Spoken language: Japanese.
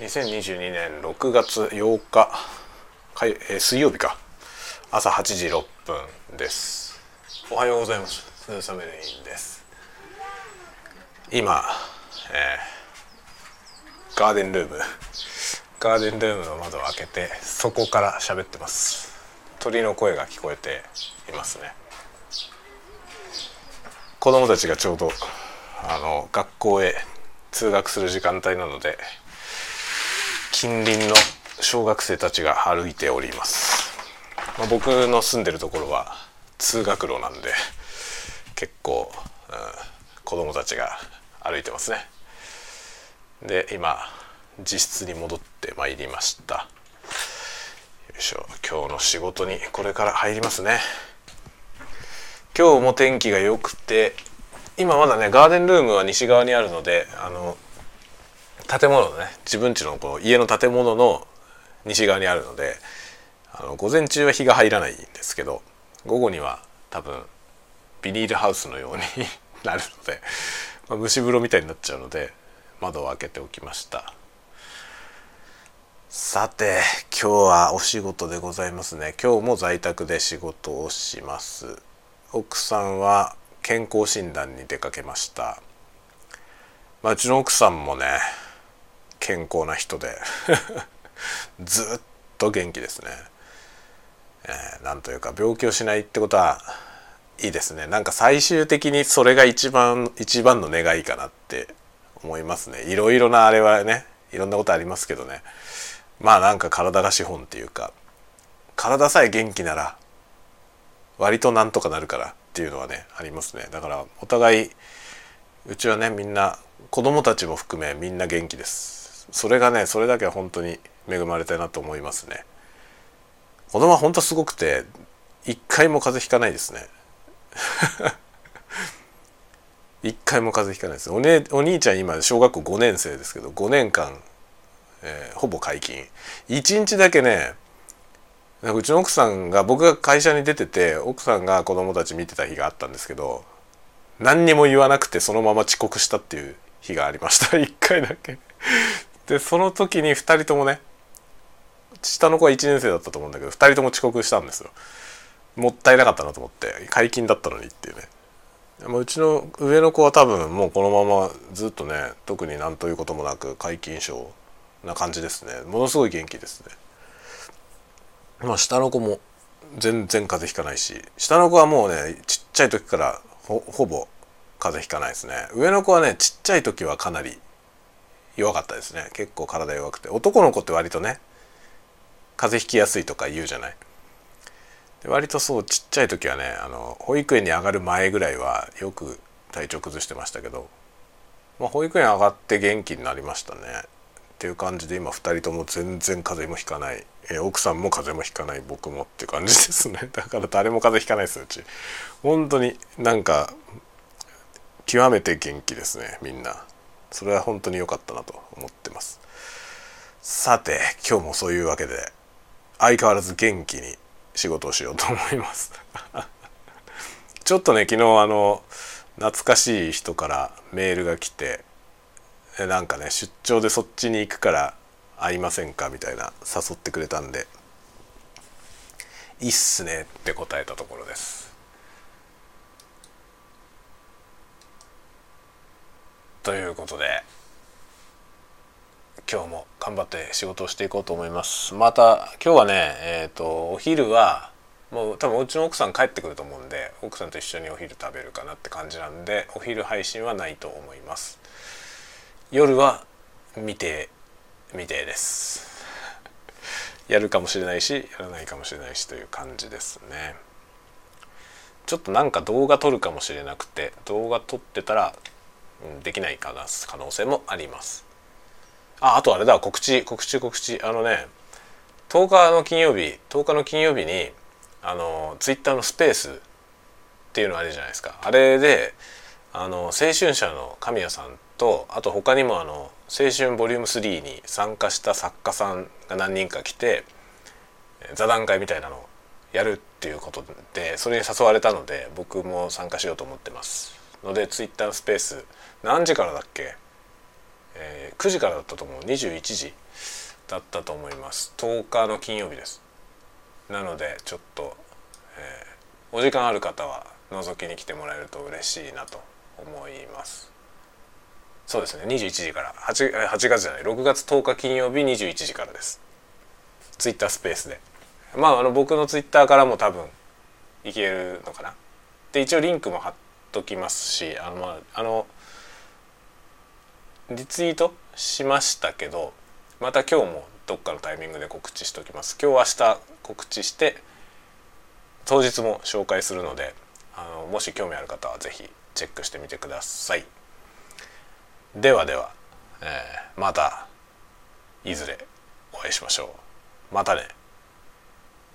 2022年6月8日水曜日か、朝8時6分です。おはようございます。スーサメルインです。今、ガーデンルームの窓を開けて、そこから喋ってます。鳥の声が聞こえていますね。子供たちがちょうど学校へ通学する時間帯なので、近隣の小学生たちが歩いております。僕の住んでるところは通学路なんで、結構、子供たちが歩いてますね。で、今自室に戻ってまいりました。よいしょ。今日の仕事にこれから入りますね。今日も天気が良くて、今まだね、ガーデンルームは西側にあるので、建物ね、自分家のこの家の建物の西側にあるので、午前中は日が入らないんですけど、午後には多分ビニールハウスのようになるので、蒸し風呂みたいになっちゃうので窓を開けておきました。さて、今日はお仕事でございますね。今日も在宅で仕事をします。奥さんは健康診断に出かけました。うちの奥さんもね、健康な人でずっと元気ですね。なんというか、病気をしないってことはいいですね。なんか最終的にそれが一番の願いかなって思いますね。いろいろなあれはね、いろんなことありますけどね、まあなんか体が資本っていうか、体さえ元気なら割となんとかなるからっていうのはね、ありますね。だからお互い、うちはね、みんな子供たちも含めみんな元気です。それがね、それだけは本当に恵まれたなと思いますね。子供は本当すごくて、一回も風邪ひかないですね一回も風邪ひかないです。お兄ちゃん今小学校5年生ですけど、5年間、ほぼ皆勤。1日だけね、うちの奥さんが、僕が会社に出てて、奥さんが子供たち見てた日があったんですけど、何にも言わなくてそのまま遅刻したっていう日がありました1回だけで、その時に2人ともね、下の子は1年生だったと思うんだけど、2人とも遅刻したんですよ。もったいなかったなと思って、解禁だったのにっていうね。うちの上の子は多分もうこのままずっとね、特になんということもなく解禁症な感じですね。ものすごい元気ですね。まあ下の子も全然風邪ひかないし、下の子はもうね、ちっちゃい時からほぼ風邪ひかないですね。上の子はね、ちっちゃい時はかなり弱かったですね。結構体弱くて、男の子って割とね、風邪ひきやすいとか言うじゃない。で、割とそう、ちっちゃい時はね、保育園に上がる前ぐらいはよく体調崩してましたけど、まあ、保育園上がって元気になりましたねっていう感じで、今2人とも全然風邪もひかない、奥さんも風邪もひかない、僕もっていう感じですね。だから誰も風邪ひかないです。うち本当になんか極めて元気ですね、みんな。それは本当に良かったなと思ってます。さて、今日もそういうわけで相変わらず元気に仕事をしようと思いますちょっとね、昨日懐かしい人からメールが来て、なんかね、出張でそっちに行くから会いませんかみたいな誘ってくれたんで、いいっすねって答えたところです。ということで、今日も頑張って仕事をしていこうと思います。また今日はね、お昼はもう多分うちの奥さん帰ってくると思うんで、奥さんと一緒にお昼食べるかなって感じなんで、お昼配信はないと思います。夜は未定ですやるかもしれないし、やらないかもしれないしという感じですね。ちょっとなんか動画撮るかもしれなくて、動画撮ってたらできない可能性もあります。あとあれだ、告知。10日の金曜日にツイッターのスペースっていうのあるじゃないですか。あれで青春社の神谷さんと、あと他にも青春ボリューム3に参加した作家さんが何人か来て、座談会みたいなのをやるっていうことで、それに誘われたので、僕も参加しようと思ってますので、ツイッターのスペース何時からだっけ、9時からだったと思う、21時だったと思います。10日の金曜日です。なのでちょっと、お時間ある方は覗きに来てもらえると嬉しいなと思います。そうですね、21時から6月10日金曜日21時からです。ツイッタースペースで、僕のツイッターからも多分いけるのかな。で一応リンクも貼っときますし、リツイートしましたけど、また今日もどっかのタイミングで告知しておきます。今日明日告知して当日も紹介するので、もし興味ある方はぜひチェックしてみてください。ではでは、またいずれお会いしましょう。またね。